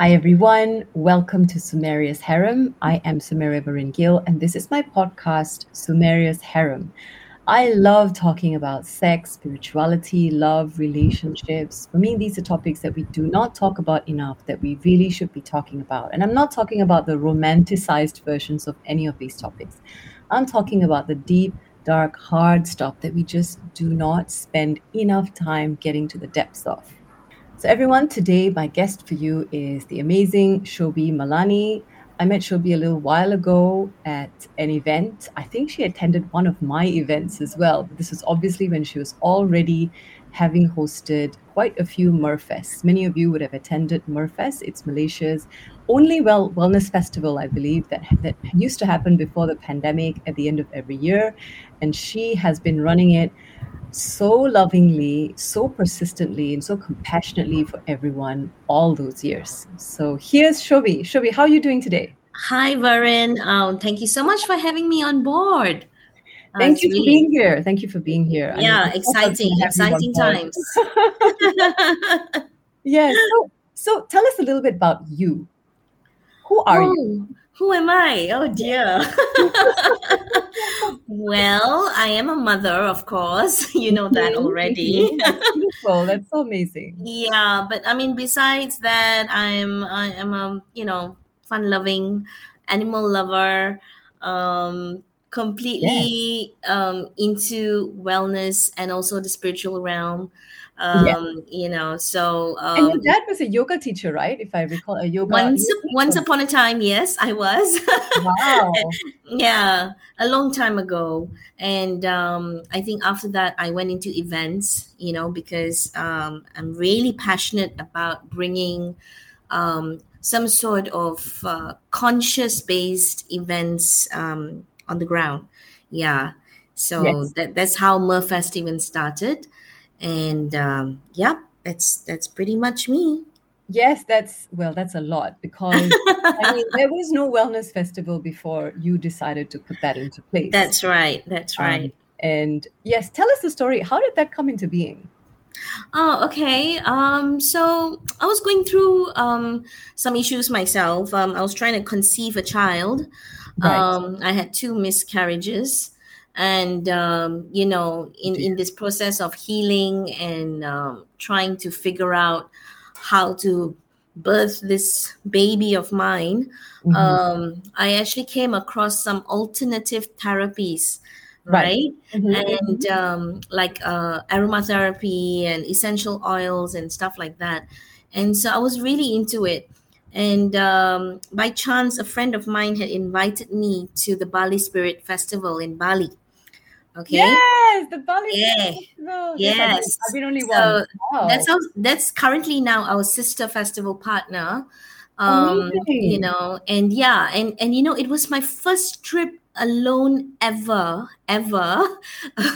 Hi everyone, welcome to Sumeria's Harem. I am Sumeria Varun Gill and this is my podcast, Sumeria's Harem. I love talking about sex, spirituality, love, relationships. For me, these are topics that we do not talk about enough, that we really should be talking about. And I'm not talking about the romanticized versions of any of these topics. I'm talking about the deep, dark, hard stuff that we just do not spend enough time getting to the depths of. So everyone, today my guest for you is the amazing Shobie Malani. I met Shobie a little while ago at an event. I think she attended one of my events as well. This was obviously when she was already having hosted quite a few Murfests. Many of you would have attended Murfest. It's Malaysia's only wellness festival, I believe, that used to happen before the pandemic at the end of every year. And she has been running it so lovingly, so persistently, and so compassionately for everyone all those years. So here's Shobie. Shobie, how are you doing today? Hi, Varun. Thank you so much for having me on board. Thank you for being here. Yeah, exciting times. Yes. So tell us a little bit about you. Who are you? Who am I? Oh, dear. Well, I am a mother, of course. You know that already. That's beautiful. That's so amazing. Yeah. But I mean, besides that, I am a, fun-loving animal lover, completely into wellness and also the spiritual realm. And your dad was a yoga teacher, right? If I recall, a yoga once upon a time, yes, I was. Wow. Yeah, a long time ago. And I think after that, I went into events, because I'm really passionate about bringing some sort of conscious-based events on the ground. Yeah, so yes. That's how Murfest even started. And that's pretty much me. Yes, that's a lot because there was no wellness festival before you decided to put that into place. That's right. And yes, tell us the story. How did that come into being? Oh, okay. So I was going through some issues myself. I was trying to conceive a child. Right. I had two miscarriages. And, in this process of healing and trying to figure out how to birth this baby of mine, mm-hmm. I actually came across some alternative therapies, right? Mm-hmm. And aromatherapy and essential oils and stuff like that. And so I was really into it. And by chance, a friend of mine had invited me to the Bali Spirit Festival in Bali. Okay. Yes, the Bali Spirit Festival. Yes. I've been only one. Wow. That's currently now our sister festival partner. It was my first trip alone ever.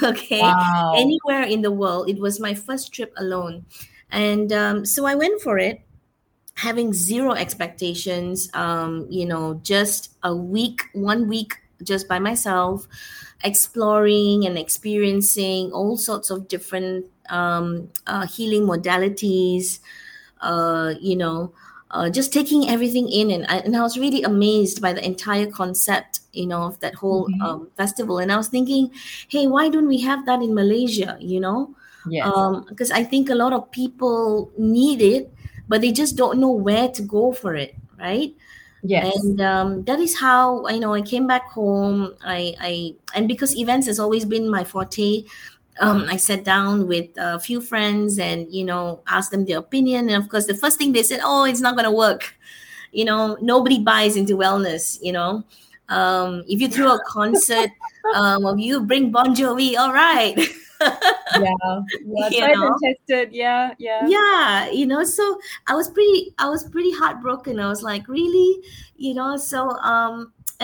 Okay. Wow. Anywhere in the world. It was my first trip alone. And so I went for it, having zero expectations, just one week just by myself, exploring and experiencing all sorts of different healing modalities, just taking everything in. And I was really amazed by the entire concept, of that whole mm-hmm. Festival. And I was thinking, hey, why don't we have that in Malaysia, Yes. Because I think a lot of people need it, but they just don't know where to go for it, right? Yes. And that is how I came back home. And because events has always been my forte, I sat down with a few friends and asked them their opinion. And of course, the first thing they said, "Oh, it's not going to work." Nobody buys into wellness. If you throw a concert, or you bring Bon Jovi, all right. So I was pretty heartbroken. I was like, really? And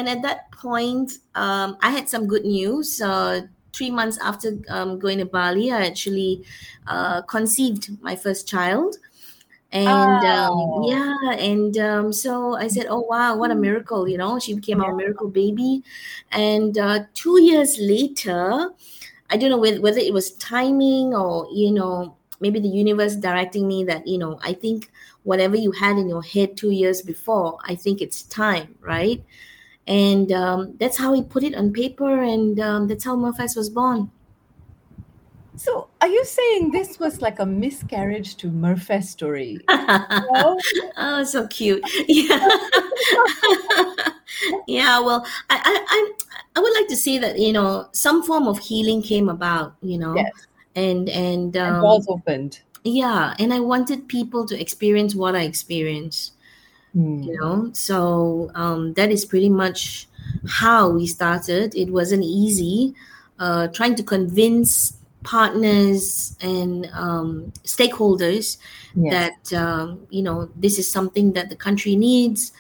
at that point I had some good news. 3 months after going to Bali, I actually conceived my first child. And so I said, oh wow, what a miracle. She became our miracle baby. And 2 years later, I don't know whether it was timing or maybe the universe directing me that, you know, I think whatever you had in your head 2 years before, I think it's time, right? And that's how he put it on paper, and that's how Murfest was born. So are you saying this was like a miscarriage to Murfest story? No? Oh, so cute. Yeah. Yeah, well, I would like to say that, you know, some form of healing came about, you know. Yes. And doors opened. Yeah, and I wanted people to experience what I experienced. You know, so that is pretty much how we started. It wasn't easy, trying to convince partners and stakeholders that, you know, this is something that the country needs.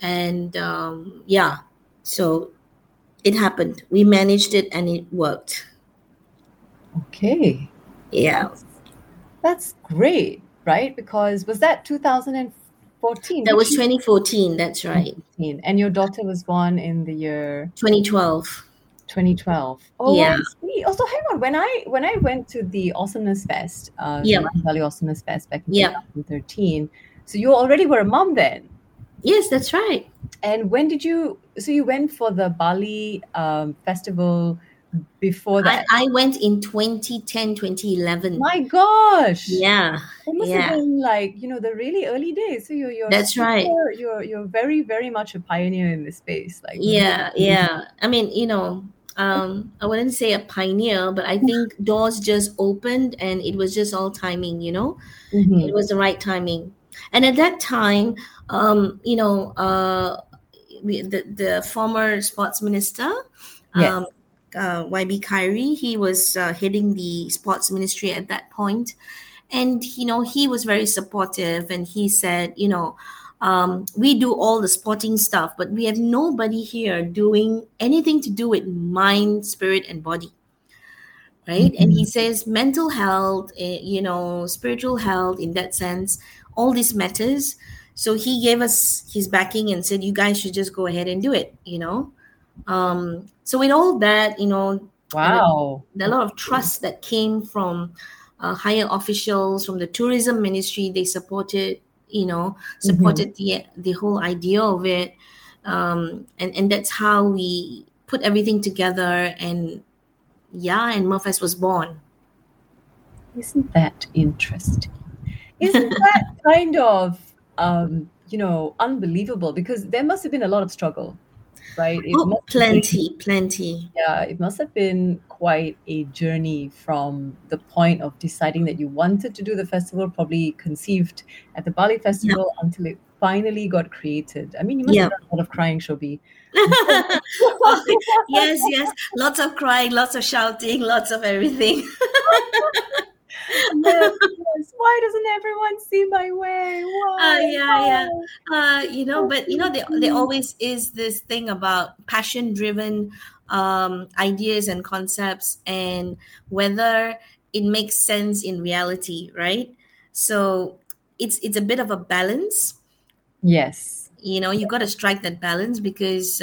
And yeah, so it happened. We managed it and it worked. Okay. Yeah. That's great, right? Because was that 2014? That was 2014, that's right. 2014. And your daughter was born in the year? 2012. 2012. Oh, yeah. Also, hang on. When I went to the Awesomeness Fest, the Mindvalley Awesomeness Fest back in 2013, so you already were a mom then? Yes, that's right. And when did you? So you went for the Bali festival before that? I went in 2010, 2011. My gosh! Yeah, it must have been like, you know, the really early days. So you're that's super, right. You're very, very much a pioneer in this space. Like I mean, you know. I wouldn't say a pioneer, but I think doors just opened and it was just all timing, you know, it was the right timing. And at that time, you know, the former sports minister, YB Khairy, he was heading the sports ministry at that point. And, you know, he was very supportive and he said, you know, we do all the sporting stuff, but we have nobody here doing anything to do with mind, spirit, and body, right? And he says mental health, you know, spiritual health in that sense, all this matters. So he gave us his backing and said, you guys should just go ahead and do it, you know? So with all that, you know, wow, a lot of trust that came from higher officials, from the tourism ministry, they supported the whole idea of it. And that's how we put everything together. And and Murfest was born. Isn't that interesting? Isn't that kind of, you know, unbelievable? Because there must have been a lot of struggle, right? Plenty. Yeah, it must have been quite a journey from the point of deciding that you wanted to do the festival, probably conceived at the Bali Festival, until it finally got created. I mean, you must have done a lot of crying, Shobie. Yes. Lots of crying, lots of shouting, lots of everything. Yes. Why doesn't everyone see my way? Why? You know, but you know, there always is this thing about passion-driven ideas and concepts, and whether it makes sense in reality, right? So it's a bit of a balance. Yes, you know, you got to strike that balance because,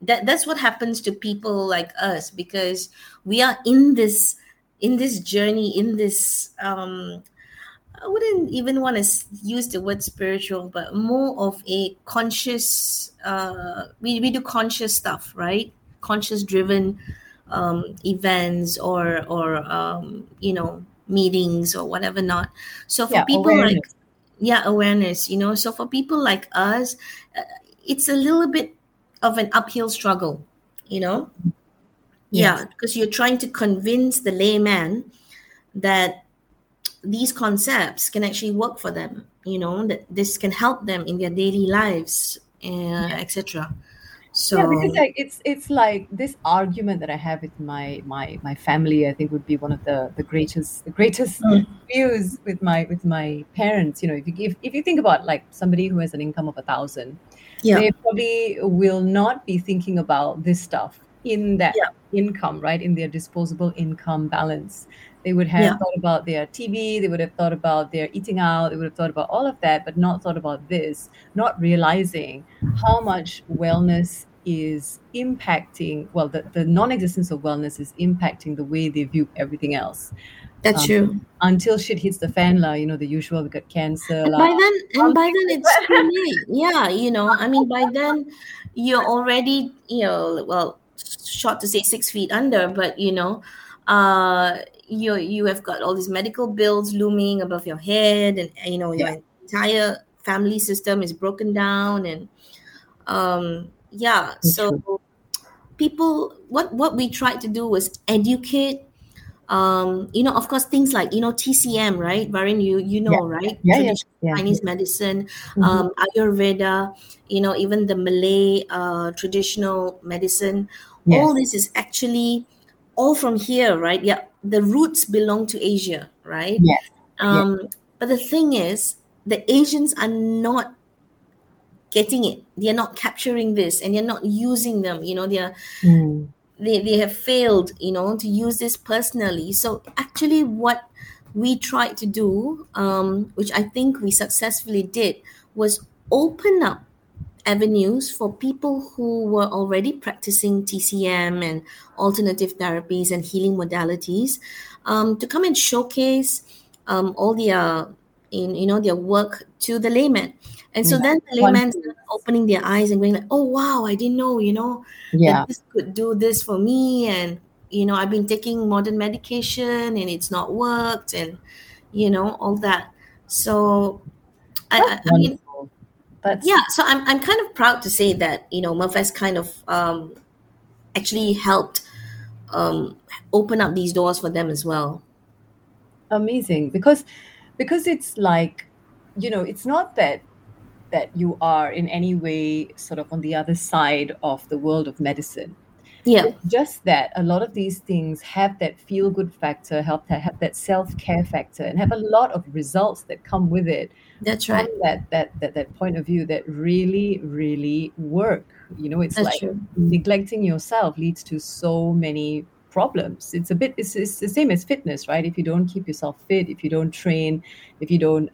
that's what happens to people like us, because we are in this journey, in this, I wouldn't even want to use the word spiritual, but more of a conscious, we do conscious stuff, right? Conscious-driven events or you know, meetings or whatever not. So for people awareness. Awareness, you know. So for people like us, it's a little bit of an uphill struggle, you know. Yes. Yeah, because you're trying to convince the layman that these concepts can actually work for them, you know, that this can help them in their daily lives, etc. So because like it's like this argument that I have with my family, I think would be one of the greatest views with my parents. You know, if you think about like somebody who has an income of 1,000, they probably will not be thinking about this stuff in that income, right? In their disposable income balance. They would have thought about their TV, they would have thought about their eating out, they would have thought about all of that, but not thought about this, not realizing how much wellness is impacting, the non-existence of wellness is impacting the way they view everything else. That's true. Until shit hits the fan, la, you know, the usual, we got cancer. La. By then it's too late. Yeah, you know, I mean, by then you're already, you know, well, short to say 6 feet under, but, you know, you have got all these medical bills looming above your head, and, you know, your entire family system is broken down, and so people, what we tried to do was educate. You know, of course, things like, you know, TCM, right? Varun, you know, right? Yeah, traditional Chinese medicine, Ayurveda, you know, even the Malay traditional medicine. Yes. All this is actually all from here, right? Yeah, the roots belong to Asia, right? Yes. But the thing is, the Asians are not getting it. They're not capturing this, and they're not using them. You know, they have failed, you know, to use this personally. So actually what we tried to do, which I think we successfully did, was open up avenues for people who were already practicing TCM and alternative therapies and healing modalities to come and showcase all their, you know, their work to the layman. And so then the layman started opening their eyes and going like, oh, wow, I didn't know, you know, that this could do this for me. And, you know, I've been taking modern medication and it's not worked, and, you know, all that. So, I mean, so I'm kind of proud to say that, you know, Murfest kind of actually helped open up these doors for them as well. Amazing. Because it's like, you know, it's not that you are in any way sort of on the other side of the world of medicine. Yeah. It's just that a lot of these things have that feel-good factor, have that self-care factor, and have a lot of results that come with it. That's right. That point of view that really, really work. You know, it's neglecting yourself leads to so many problems. It's the same as fitness, right? If you don't keep yourself fit, if you don't train, if you don't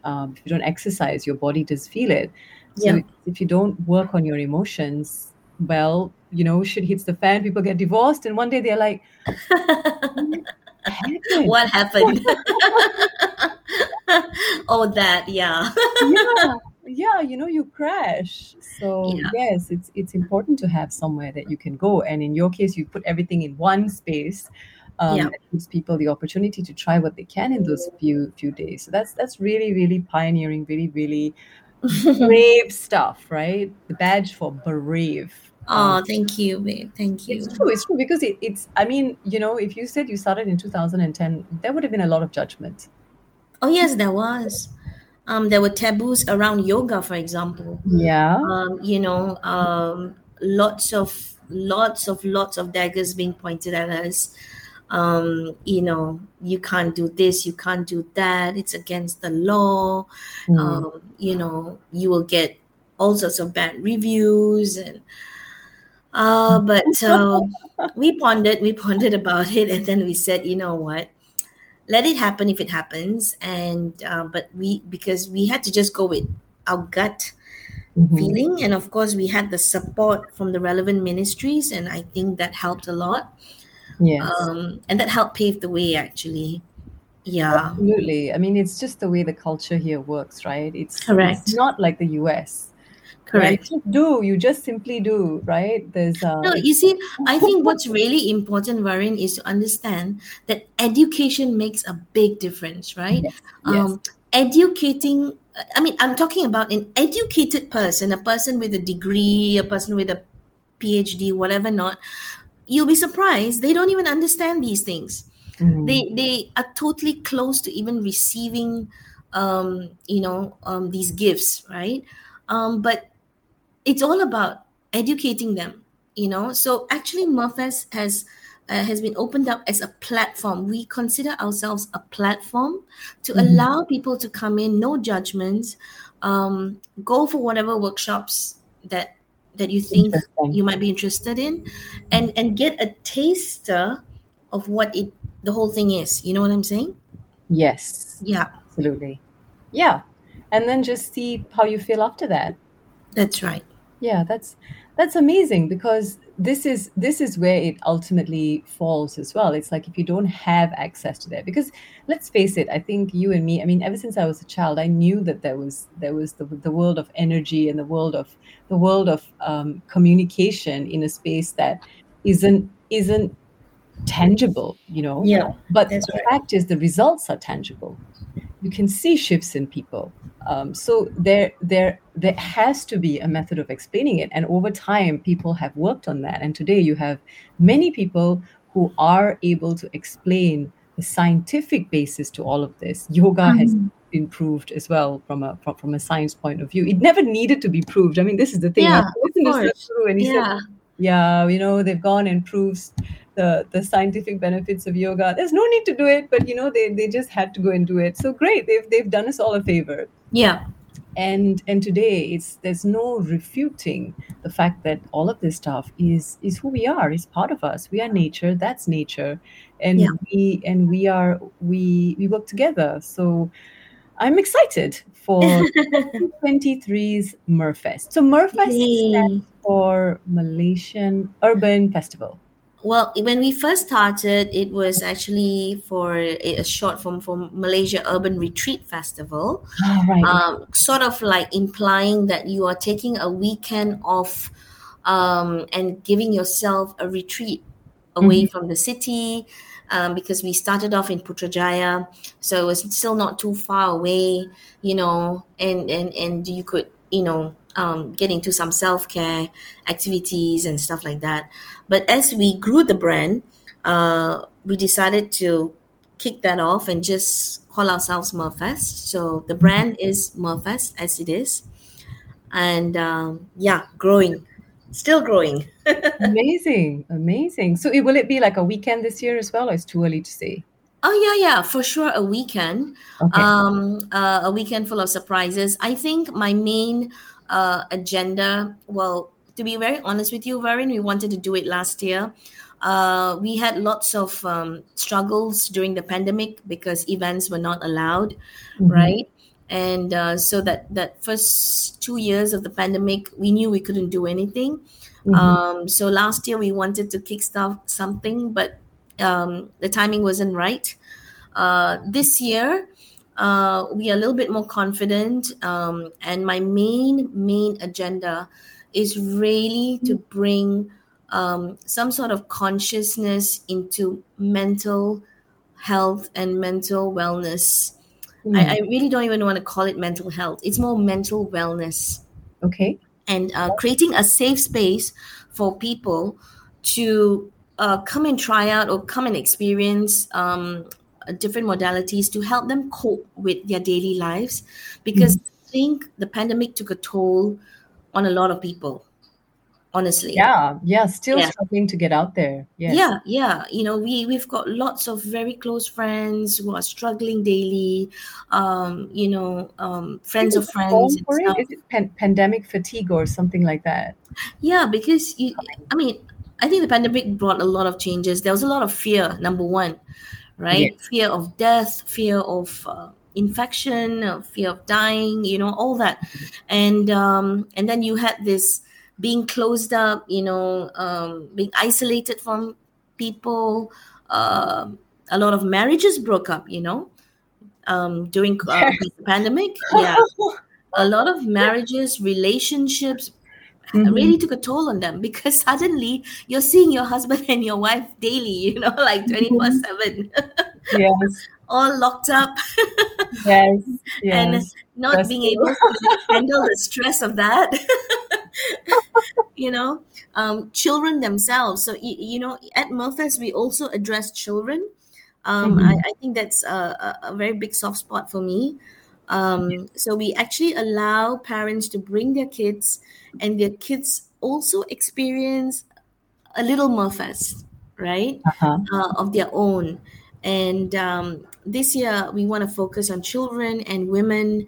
exercise, your body does feel it. So if you don't work on your emotions, well, you know, shit hits the fan, people get divorced, and one day they're like, what happened? Oh, that, yeah, you know, you crash. So yes, it's important to have somewhere that you can go. And in your case, you put everything in one space. That gives people the opportunity to try what they can in those few days. So that's really, really pioneering, really, really brave stuff, right? The badge for brave. Oh, thank you, babe. Thank you. It's true because it's. I mean, you know, if you said you started in 2010, there would have been a lot of judgment. Oh yes, there was. There were taboos around yoga, for example. Yeah. You know, lots of daggers being pointed at us. You know, you can't do this, you can't do that. It's against the law. You know, you will get all sorts of bad reviews, and but we pondered about it, and then we said, you know what? Let it happen if it happens, and because we had to just go with our gut feeling, and of course we had the support from the relevant ministries, and I think that helped a lot. Yes, and that helped pave the way, actually. Yeah, absolutely. I mean, it's just the way the culture here works, right? It's correct. It's not like the US. Correct. Right? You just simply do, right? There's no. You see, I think what's really important, Varun, is to understand that education makes a big difference, right? Yes. Educating. I mean, I'm talking about an educated person, a person with a degree, a person with a PhD, whatever not. You'll be surprised; they don't even understand these things. Mm-hmm. They are totally close to even receiving, these gifts, right? But it's all about educating them, you know. So actually, Murfest has been opened up as a platform. We consider ourselves a platform to allow people to come in, no judgments, go for whatever workshops that you think you might be interested in, and get a taster of what the whole thing is. You know what I'm saying? Yes. Yeah. Absolutely. Yeah. And then just see how you feel after that. That's right. Yeah, that's amazing, because this is where it ultimately falls as well. It's like if you don't have access to that, because let's face it, I think you and me, I mean, ever since I was a child, I knew that there was the world of energy and the world of communication in a space that isn't tangible, you know. Yeah, but the fact is, the results are tangible. You can see shifts in people. So there has to be a method of explaining it. And over time, people have worked on that. And today you have many people who are able to explain the scientific basis to all of this. Yoga has been proved as well from a science point of view. It never needed to be proved. I mean, this is the thing. Yeah, they've gone and proved the scientific benefits of yoga. There's no need to do it, but they just had to go and do it. So great, they've done us all a favor. Yeah. And today there's no refuting the fact that all of this stuff is who we are, is part of us. We are nature, that's nature. And we work together. So I'm excited for 2023's Murfest. So Murfest stands for Malaysian Urban Festival. Well, when we first started, it was actually for a short form for Malaysia Urban Retreat Festival, sort of like implying that you are taking a weekend off and giving yourself a retreat away from the city, because we started off in Putrajaya, so it was still not too far away, and you could, get into some self-care activities and stuff like that. But as we grew the brand, we decided to kick that off and just call ourselves Murfest. So the brand is Murfest as it is. And growing. Still growing. Amazing. So will it be like a weekend this year as well, or it's too early to say? Oh, yeah, for sure, a weekend. Okay. A weekend full of surprises. I think my main... agenda. Well, to be very honest with you, Varun, we wanted to do it last year. We had lots of struggles during the pandemic because events were not allowed, right? And so that first 2 years of the pandemic, we knew we couldn't do anything. So last year we wanted to kickstart something, but the timing wasn't right. This year, we are a little bit more confident, and my main agenda is really to bring some sort of consciousness into mental health and mental wellness. I really don't even want to call it mental health. It's more mental wellness. Okay. And creating a safe space for people to come and try out or come and experience different modalities to help them cope with their daily lives, because I think the pandemic took a toll on a lot of people, honestly. Still struggling to get out there. Yes. We've got lots of very close friends who are struggling daily, friends of friends. Is it pandemic fatigue or something like that? Yeah, because I think the pandemic brought a lot of changes. There was a lot of fear, number one. Right? Yes. Fear of death, fear of infection, fear of dying, all that. And then you had this being closed up, being isolated from people. A lot of marriages broke up, during the pandemic. Yeah. A lot of marriages, relationships really took a toll on them, because suddenly you're seeing your husband and your wife daily, like 24/7. Yes. All locked up. Yes. And not That's being able to handle the stress of that. Children themselves. So, at Murfest, we also address children. I think that's a very big soft spot for me. So we actually allow parents to bring their kids, and their kids also experience a little Murfest, right? Of their own. And this year we want to focus on children and women,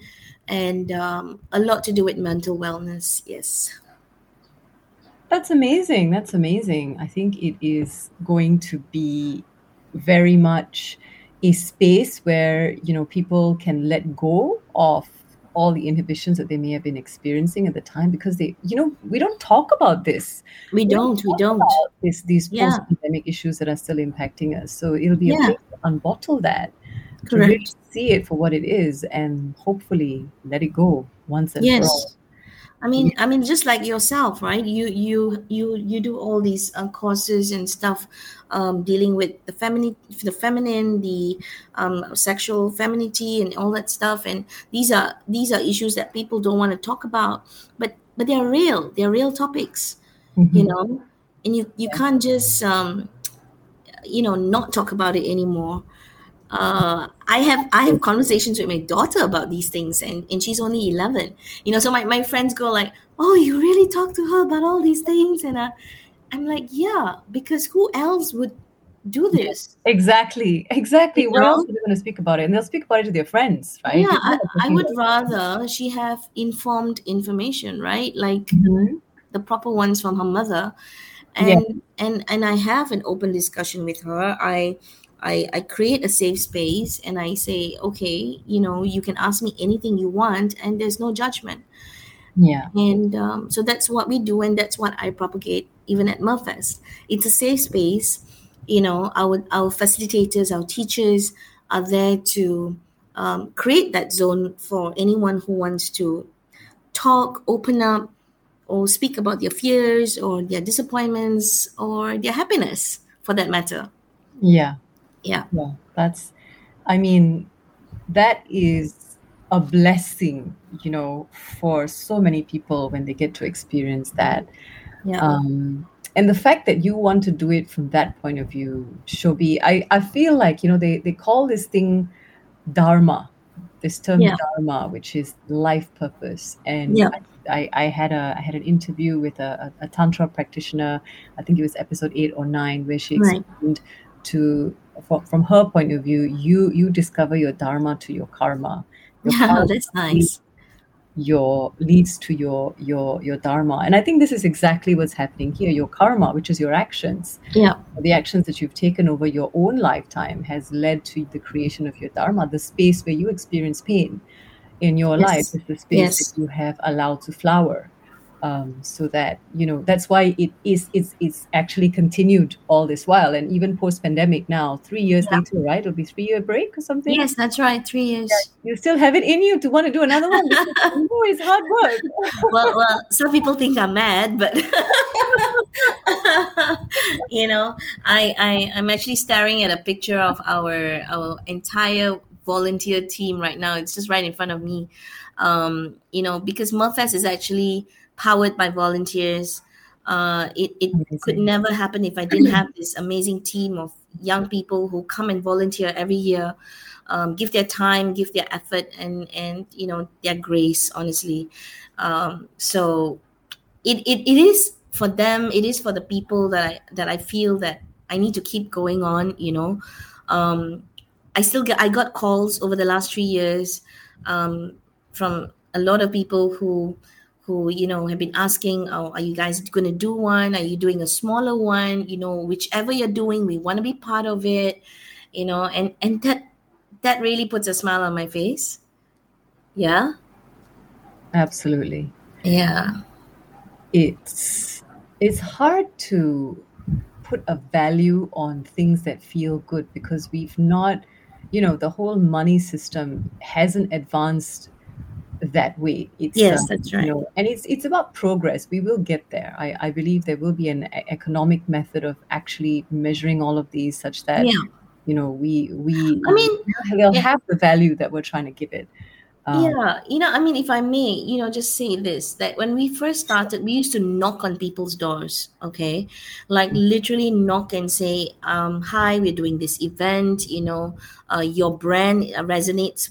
and a lot to do with mental wellness. Yes. That's amazing. I think it is going to be very much a space where people can let go of all the inhibitions that they may have been experiencing at the time, because they, you know, we don't talk about this. We don't. About these post-pandemic issues that are still impacting us. So it'll be a place to unbottle that. Correct. To really see it for what it is and hopefully let it go once and for all. I mean, just like yourself, right? You do all these courses and stuff, dealing with the feminine, the sexual femininity, and all that stuff. And these are issues that people don't want to talk about, but they're real. They're real topics, you know. And you can't just not talk about it anymore. I have conversations with my daughter about these things, and she's only 11, you know, so my friends go like, oh, you really talk to her about all these things? And I'm like, yeah, because who else would do this? Exactly. You know? What else are they going to speak about it? And they'll speak about it to their friends, right? Yeah, I would rather she have informed information, right? Like the proper ones from her mother. And I have an open discussion with her. I create a safe space and I say, okay, you know, you can ask me anything you want and there's no judgment. Yeah. And so that's what we do and that's what I propagate even at Murfest. It's a safe space. You know, our facilitators, our teachers are there to create that zone for anyone who wants to talk, open up, or speak about their fears or their disappointments or their happiness for that matter. Yeah. Yeah, that's, I mean, that is a blessing, you know, for so many people when they get to experience that. Yeah. And the fact that you want to do it from that point of view, Shobie, I feel like, you know, they call this thing dharma, this term dharma, which is life purpose. And I had an interview with a tantra practitioner, I think it was episode 8 or 9, where she explained from her point of view, you discover your dharma to your karma. Your karma that's nice. Leads to your dharma, and I think this is exactly what's happening here. Your karma, which is your actions, the actions that you've taken over your own lifetime, has led to the creation of your dharma, the space where you experience pain in your life, is the space that you have allowed to flower. So that, you know, that's why it's actually continued all this while. And even post-pandemic now, 3 years later, right? It'll be 3-year break or something. Yes, that's right. 3 years. Yeah, you still have it in you to want to do another one. Oh, it's hard work. Well, some people think I'm mad, but, you know, I'm actually staring at a picture of our entire volunteer team right now. It's just right in front of me, you know, because Murfest is actually powered by volunteers. It could never happen if I didn't have this amazing team of young people who come and volunteer every year, give their time, give their effort, and you know, their grace, honestly. So it is for them. It is for the people that I feel that I need to keep going on. You know, I got calls over the last 3 years from a lot of people who, you know, have been asking, oh, are you guys going to do one? Are you doing a smaller one? You know, whichever you're doing, we want to be part of it, you know, and that really puts a smile on my face. Yeah. Absolutely. Yeah. It's hard to put a value on things that feel good because we've not, you know, the whole money system hasn't advanced that way. It's, that's right. You know, and it's about progress. We will get there. I believe there will be an economic method of actually measuring all of these such that, you know, they'll have the value that we're trying to give it. You know, I mean, if I may, you know, just say this, that when we first started, we used to knock on people's doors, okay? Like literally knock and say, hi, we're doing this event, you know, your brand resonates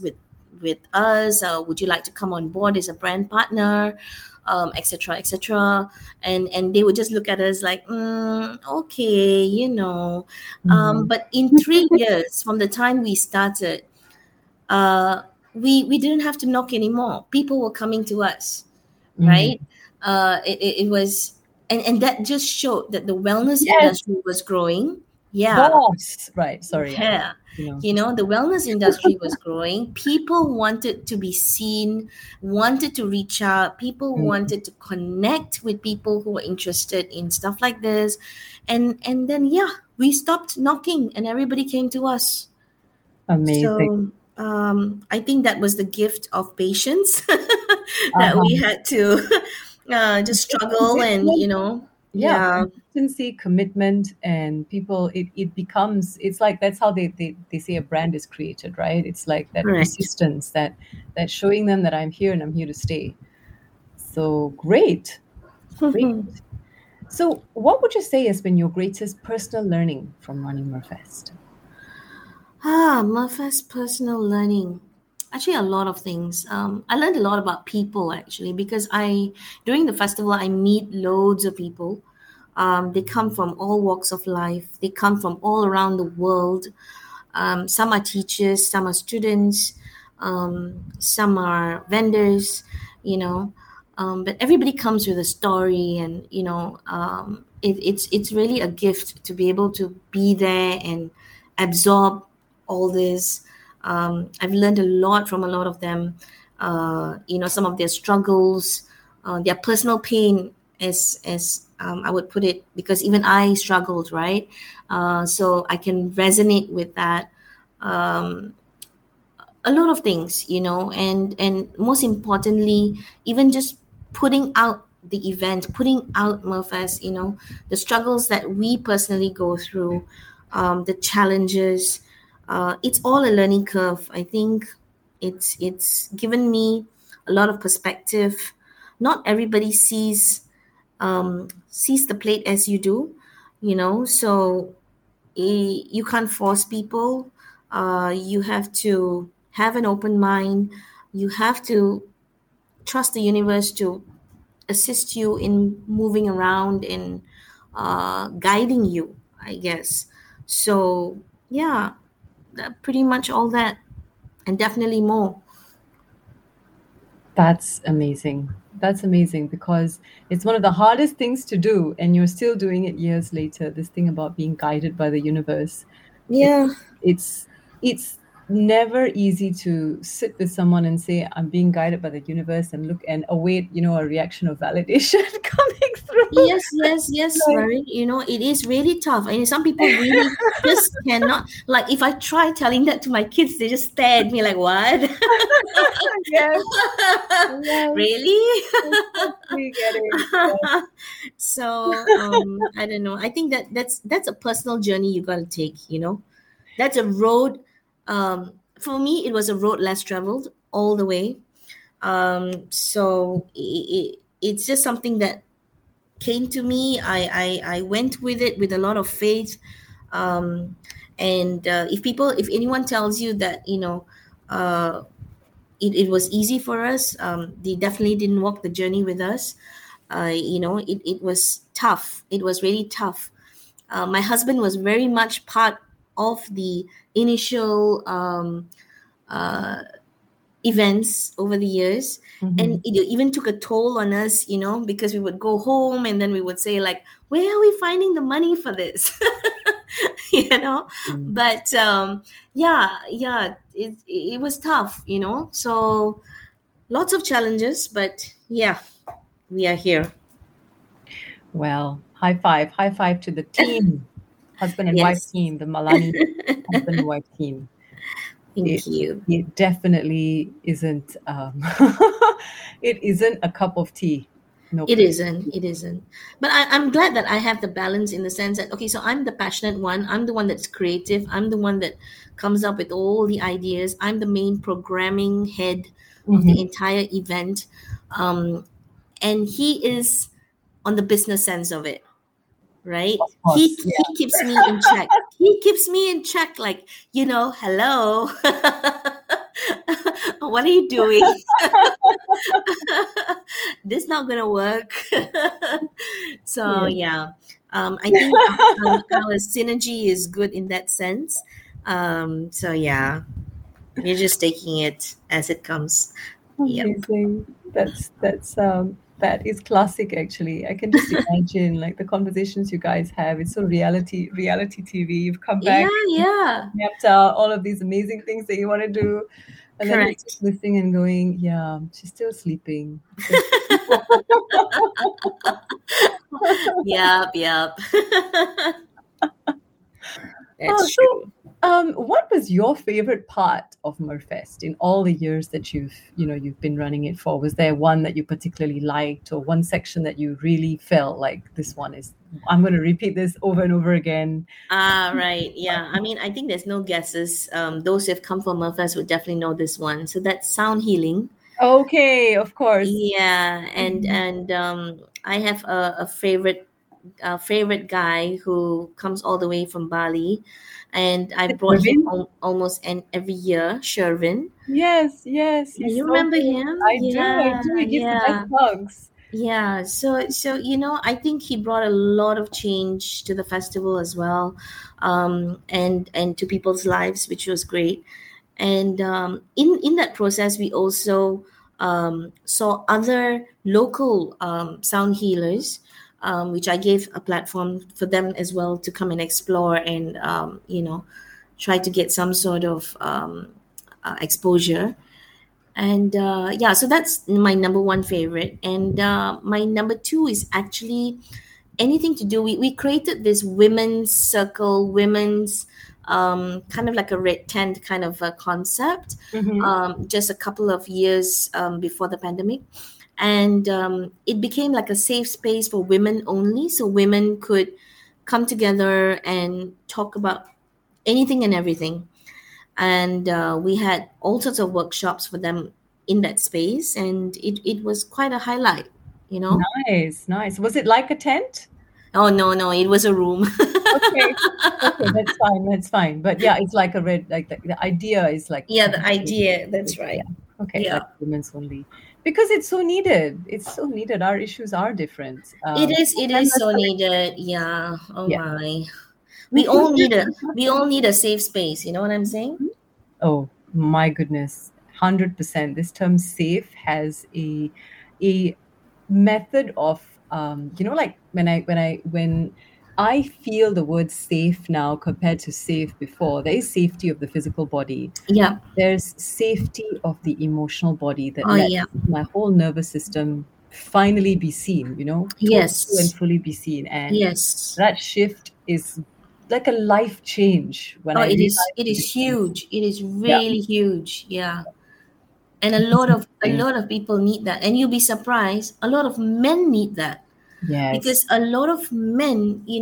with us, would you like to come on board as a brand partner, etc. And they would just look at us like, okay, you know. But in 3 years from the time we started, we didn't have to knock anymore. People were coming to us, right? It was, and that just showed that the wellness industry was growing, Yeah. Boss. Right. Sorry. Yeah. You know, the wellness industry was growing. People wanted to be seen, wanted to reach out. People wanted to connect with people who were interested in stuff like this. And then, we stopped knocking and everybody came to us. Amazing. So I think that was the gift of patience that we had to just struggle and, you know. Yeah, consistency, commitment, and people, it becomes, it's like, that's how they say a brand is created, right? It's like that persistence, that showing them that I'm here and I'm here to stay. So great. So what would you say has been your greatest personal learning from running Murfest? Murfest personal learning. Actually, a lot of things. I learned a lot about people, actually, because during the festival, I meet loads of people. They come from all walks of life. They come from all around the world. Some are teachers, some are students, some are vendors, you know. But everybody comes with a story, and, you know, it's really a gift to be able to be there and absorb all this. I've learned a lot from a lot of them, you know, some of their struggles, their personal pain, as I would put it, because even I struggled, right? So I can resonate with that. A lot of things, you know, and most importantly, even just putting out the event, putting out Murfest, you know, the struggles that we personally go through, the challenges. It's all a learning curve. I think it's given me a lot of perspective. Not everybody sees the plate as you do, you know. So you can't force people. You have to have an open mind. You have to trust the universe to assist you in moving around and guiding you, I guess. So, yeah. Pretty much all that, and definitely more. That's amazing because it's one of the hardest things to do, and you're still doing it years later. This thing about being guided by the universe, it's never easy to sit with someone and say, I'm being guided by the universe, and look and await, you know, a reaction of validation coming through. Yes. Like, you know, it is really tough. And some people really just cannot, like, if I try telling that to my kids, they just stare at me like, what? Yes. Really? We get it. Yes. So, I don't know. I think that's a personal journey you got to take, you know. That's a road. For me, it was a road less traveled all the way. So it's just something that came to me. I went with it with a lot of faith. And if anyone tells you that, you know, it was easy for us, they definitely didn't walk the journey with us. You know, it was tough. It was really tough. My husband was very much part of the initial events over the years. Mm-hmm. And it even took a toll on us, you know, because we would go home and then we would say, like, where are we finding the money for this? You know? Mm-hmm. But it was tough, you know? So lots of challenges, but yeah, we are here. Well, high five to the team. Husband and wife team, the Malani husband and wife team. Thank you. It definitely isn't. It isn't a cup of tea. No, it isn't. But I'm glad that I have the balance in the sense that, okay, so I'm the passionate one. I'm the one that's creative. I'm the one that comes up with all the ideas. I'm the main programming head of the entire event, and he is on the business sense of it. Right? He keeps me in check. He keeps me in check, like, you know, hello. What are you doing? This not going to work. So, I think our synergy is good in that sense. So, yeah, we're just taking it as it comes. Amazing. Yep. That's that is classic, actually. I can just imagine, like, the conversations you guys have. It's so reality TV. You've come back. Yeah. After all of these amazing things that you want to do. And then you're just listening and going, yeah, she's still sleeping. Yep. That's true. What was your favorite part of Murfest in all the years that you've been running it for? Was there one that you particularly liked, or one section that you really felt like this one is? I'm going to repeat this over and over again. Right. Yeah. I mean, I think there's no guesses. Those who have come from Murfest would definitely know this one. So that's sound healing. Okay, of course. Yeah, and I have a favorite guy who comes all the way from Bali, and I brought him almost every year, Shervin. Yes. You remember him? I do. He gives me hugs. Yeah. So I think he brought a lot of change to the festival as well, and to people's lives, which was great. And in that process, we also saw other local sound healers. Which I gave a platform for them as well to come and explore and, try to get some sort of exposure. And, so that's my number one favorite. And my number two is actually anything to do. We created this women's circle, women's kind of like a red tent kind of a concept, just a couple of years before the pandemic. And it became like a safe space for women only. So women could come together and talk about anything and everything. And we had all sorts of workshops for them in that space. And it was quite a highlight, Nice. Was it like a tent? Oh, no. It was a room. Okay. That's fine. But yeah, it's like a red, like the idea is like. Yeah, the idea. That's right. Yeah. Okay. Yeah. Like women's only. Because it's so needed. It's so needed. Our issues are different. It is so needed. Yeah. Oh yeah. My. We all need a safe space. You know what I'm saying? Oh my goodness. 100%. This term safe has a method of like when I feel the word safe now compared to safe before. There is safety of the physical body. Yeah. There's safety of the emotional body that lets my whole nervous system finally be seen, Yes. And fully be seen. And that shift is like a life change. When it is huge. It is really huge. Yeah. And a lot of people need that. And you'll be surprised, a lot of men need that. Yes. Because a lot of men, they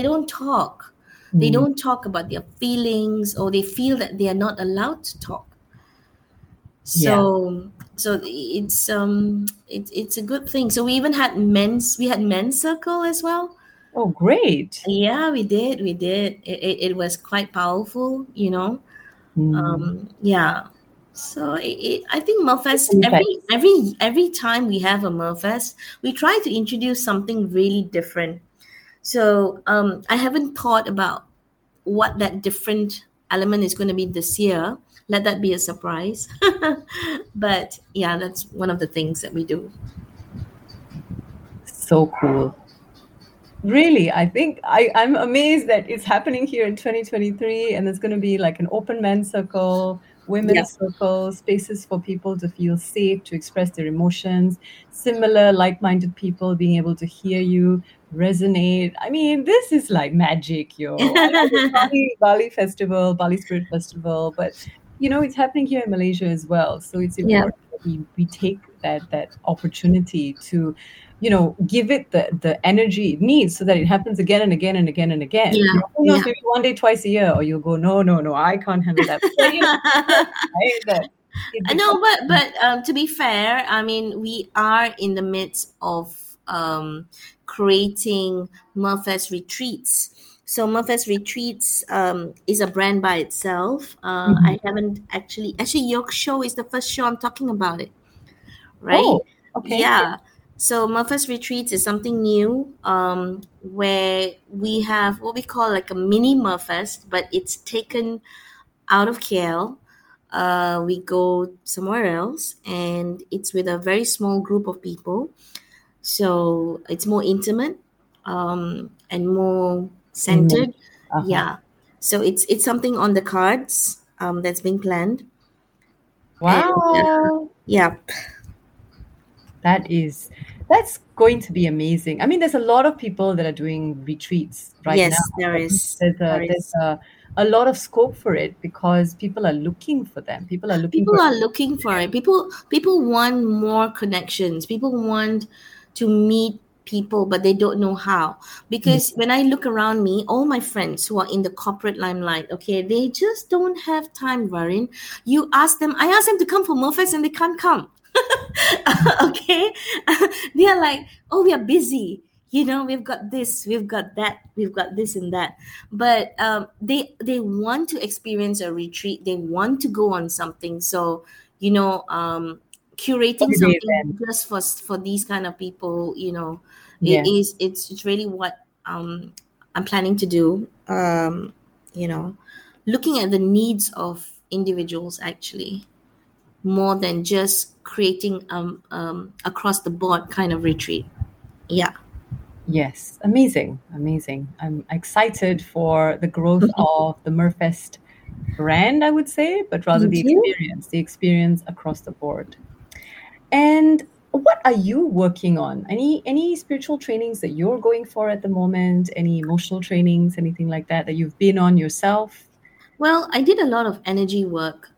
don't talk. Mm. They don't talk about their feelings, or they feel that they are not allowed to talk. So it's a good thing. So we even had men's circle as well. Oh, great. Yeah, we did. It was quite powerful, So I think Murfest, every time we have a Murfest, we try to introduce something really different. So I haven't thought about what that different element is going to be this year. Let that be a surprise. But yeah, that's one of the things that we do. So cool. Really, I think I'm amazed that it's happening here in 2023, and there's going to be like an open men's circle, women's circle, spaces for people to feel safe, to express their emotions, similar like-minded people being able to hear you, resonate. I mean, this is like magic, yo. Bali Spirit Festival, but it's happening here in Malaysia as well. So it's important that we take that opportunity to, give it the energy it needs so that it happens again and again and again and again. Yeah. Maybe one day, twice a year, or you'll go, no, I can't handle that. But to be fair, I mean, we are in the midst of creating Murfest retreats. So Murfest Retreats is a brand by itself. I haven't actually your show is the first show I'm talking about it, right? Oh, okay. Yeah. So Murfest Retreats is something new where we have what we call like a mini Murfest, but it's taken out of KL we go somewhere else, and it's with a very small group of people. So it's more intimate and more centered. Mm-hmm. Uh-huh. Yeah. So it's something on the cards that's been planned. Wow. Yeah. That's going to be amazing. I mean, there's a lot of people that are doing retreats right now. Yes, there is. There's a lot of scope for it because people are looking for them. People are looking for it. People want more connections. People want to meet people, but they don't know how. Because when I look around me, all my friends who are in the corporate limelight, okay, they just don't have time, Varun. I asked them to come for Murfest and they can't come. Okay, they are like, oh, we are busy, you know, we've got this, we've got that, we've got this and that, but they want to experience a retreat, they want to go on something, so you know, curating something just for these kind of people, you know, it's really what I'm planning to do, you know, looking at the needs of individuals actually, more than just creating across the board kind of retreat. Yeah. Yes. Amazing. I'm excited for the growth of the Murfest brand, I would say, but rather the experience across the board. And what are you working on? Any spiritual trainings that you're going for at the moment? Any emotional trainings, anything like that you've been on yourself? Well, I did a lot of energy work.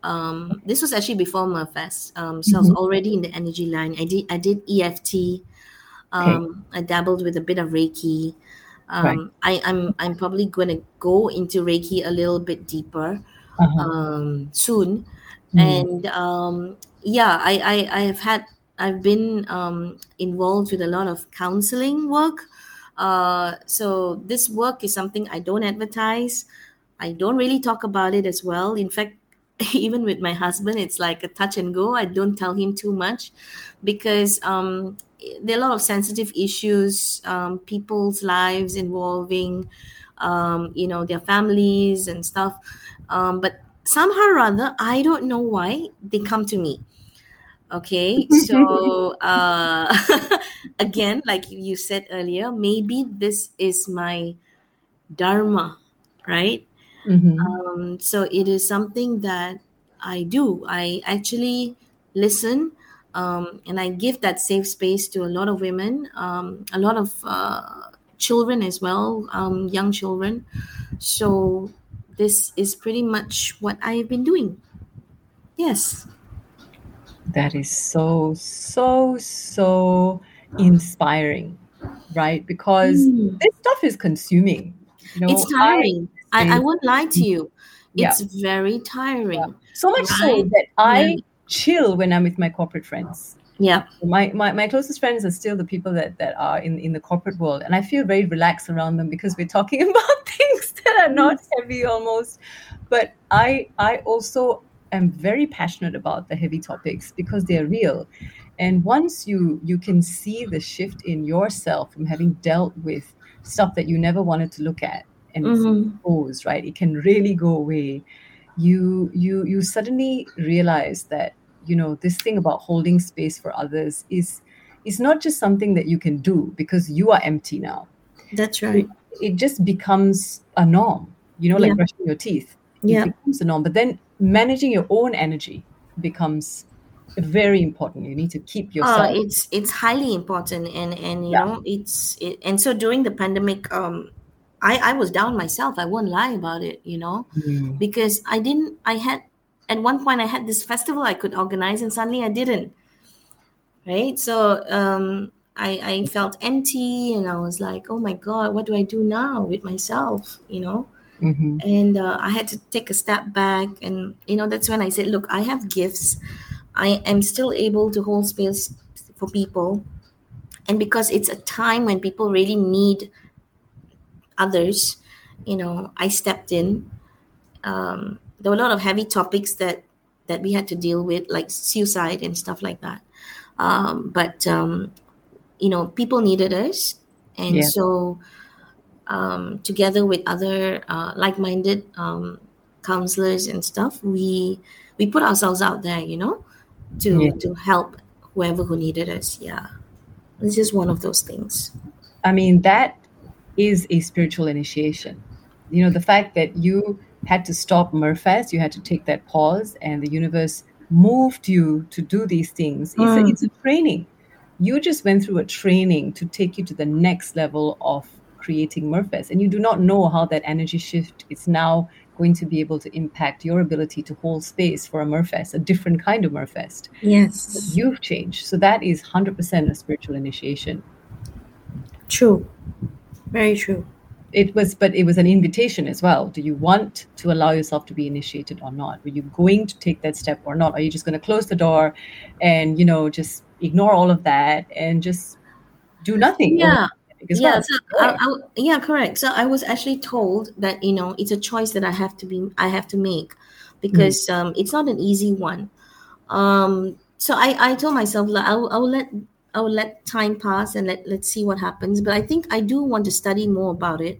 This was actually before Murfest. So I was already in the energy line. I did EFT. I dabbled with a bit of Reiki. I'm probably going to go into Reiki a little bit deeper soon. Mm. And I've been involved with a lot of counseling work. So this work is something I don't advertise. I don't really talk about it as well. In fact, even with my husband, it's like a touch and go. I don't tell him too much because there are a lot of sensitive issues, people's lives involving, you know, their families and stuff. But somehow or other, I don't know why they come to me. Okay, so again, like you said earlier, maybe this is my dharma, right? Mm-hmm. So it is something that I do. I actually listen and I give that safe space to a lot of women, a lot of children as well, young children. So this is pretty much what I've been doing. Yes. That is so inspiring, right? Because this stuff is consuming. You know, it's tiring. I won't lie to you. It's very tiring. Yeah. So much so that I chill when I'm with my corporate friends. Yeah. My closest friends are still the people that are in the corporate world. And I feel very relaxed around them because we're talking about things that are not heavy almost. But I also am very passionate about the heavy topics because they're real. And once you can see the shift in yourself from having dealt with stuff that you never wanted to look at, and it goes, right? It can really go away. You suddenly realize that, you know, this thing about holding space for others is not just something that you can do because you are empty now. That's right. It just becomes a norm, you know, like brushing your teeth. It becomes a norm. But then managing your own energy becomes very important. You need to keep yourself. It's highly important, and you know, and so during the pandemic, I was down myself. I won't lie about it, you know, because at one point I had this festival I could organize and suddenly I didn't. Right. So I felt empty and I was like, oh my God, what do I do now with myself? You know, and I had to take a step back. And, you know, that's when I said, look, I have gifts. I am still able to hold space for people. And because it's a time when people really need others, you know, I stepped in. There were a lot of heavy topics that we had to deal with, like suicide and stuff like that. But you know, people needed us, and so together with other like-minded counselors and stuff, we put ourselves out there, you know, to help whoever who needed us. Yeah, it's just one of those things. I mean, that is a spiritual initiation. You know, the fact that you had to stop Murfest, you had to take that pause, and the universe moved you to do these things. It's a training. You just went through a training to take you to the next level of creating Murfest, and you do not know how that energy shift is now going to be able to impact your ability to hold space for a Murfest, a different kind of Murfest. Yes. But you've changed. So that is 100% a spiritual initiation. True. Very true. It was an invitation as well. Do you want to allow yourself to be initiated or not? Were you going to take that step or not? Are you just going to close the door and, you know, just ignore all of that and just do nothing? Yeah. Yeah, so I correct. So I was actually told that, you know, it's a choice that I have to make because it's not an easy one. So I told myself, like, I will let time pass and let's see what happens. But I think I do want to study more about it.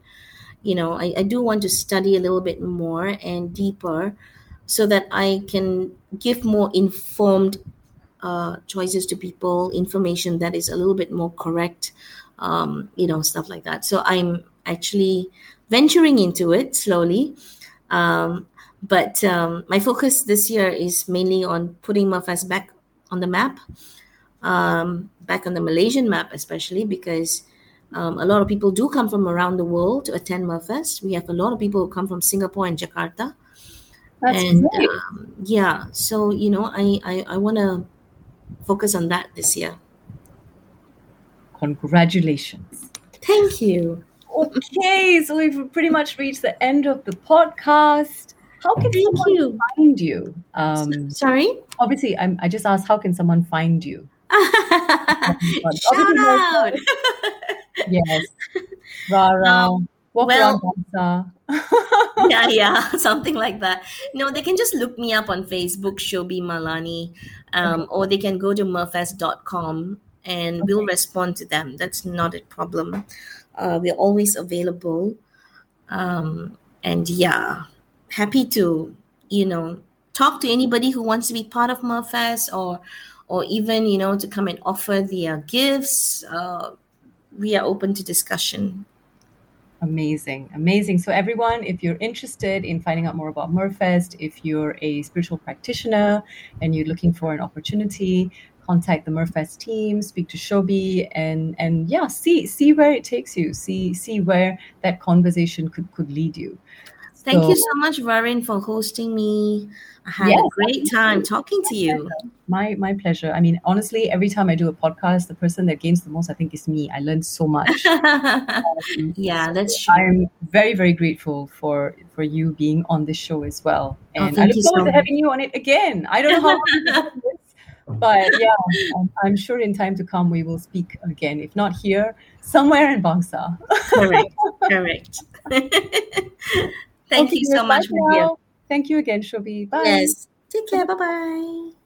You know, I do want to study a little bit more and deeper so that I can give more informed choices to people, information that is a little bit more correct. You know, stuff like that. So I'm actually venturing into it slowly. But my focus this year is mainly on putting Murfest back on the map, back on the Malaysian map, especially because a lot of people do come from around the world to attend Murfest. We have a lot of people who come from Singapore and Jakarta. That's great. Yeah, so, you know, I want to focus on that this year. Congratulations. Thank you. Okay, so we've pretty much reached the end of the podcast. How can someone find you? Sorry? Obviously, I just asked, how can someone find you? Shout out! Yes. Rara. Walk around Dansa. yeah, something like that. No, they can just look me up on Facebook, Shobie Malani, or they can go to murfest.com. And we'll respond to them. That's not a problem. We're always available. And yeah, happy to, you know, talk to anybody who wants to be part of Murfest or even, you know, to come and offer their gifts. We are open to discussion. Amazing. So everyone, if you're interested in finding out more about Murfest, if you're a spiritual practitioner and you're looking for an opportunity, contact the Murfest team, speak to Shobie, and yeah, see where it takes you, see where that conversation could lead you. Thank you so much, Varun, for hosting me. I had a great time talking to you. My pleasure. I mean, honestly, every time I do a podcast, the person that gains the most, I think, is me. I learned so much. Yeah, that's true. I'm very, very grateful for you being on this show as well. And I look forward to having you on it again. I don't know how long this. But yeah, I'm sure in time to come, we will speak again. If not here, somewhere in Bangsa. Correct. Thank you so much, Maria. Thank you again, Shobie. Bye. Yes. Take care. Bye-bye.